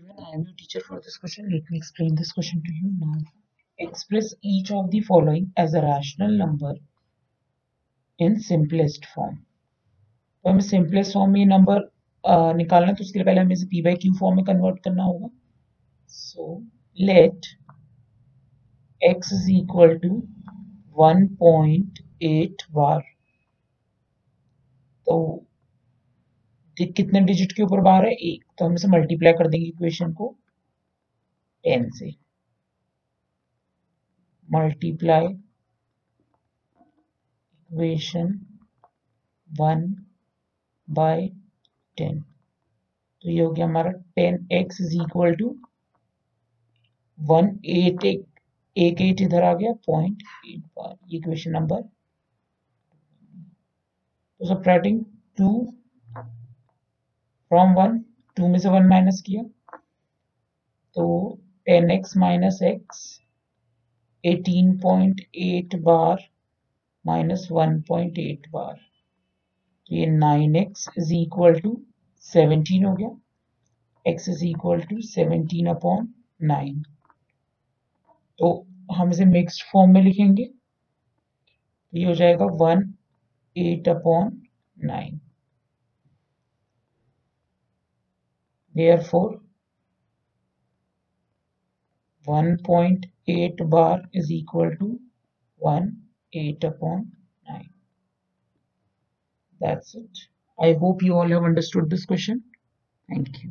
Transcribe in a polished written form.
everyone, I am your teacher for this question. Let me explain this question to you now. Express each of the following as a rational number in simplest form. तो हमें simplest form में number निकालना, तो उसके लिए पहले हमें इसे p by q form में convert करना होगा. So let x is equal to 1.8 बार. तो कितने डिजिट के ऊपर बार है? एक. तो हम इसे मल्टीप्लाई कर देंगे इक्वेशन को 10 से. Multiply equation 1 by 10. तो ये हो गया हमारा 10x इज इक्वल टू 1.8. एक 8 इधर आ गया 0.8 बार. इक्वेशन नंबर तो सबट्रैक्टिंग 2 फ्रॉम 1, 2 में से 1 माइनस किया तो 10x माइनस x 18.8 बार माइनस 1.8 बार. तो ये 9x इज इक्वल टू 17 हो गया. x is equal to 17/9. तो हम इसे मिक्स्ड फॉर्म में लिखेंगे. ये हो जाएगा 18/9. Therefore, 1.8 bar is equal to 18/9. That's it. I hope you all have understood this question. Thank you.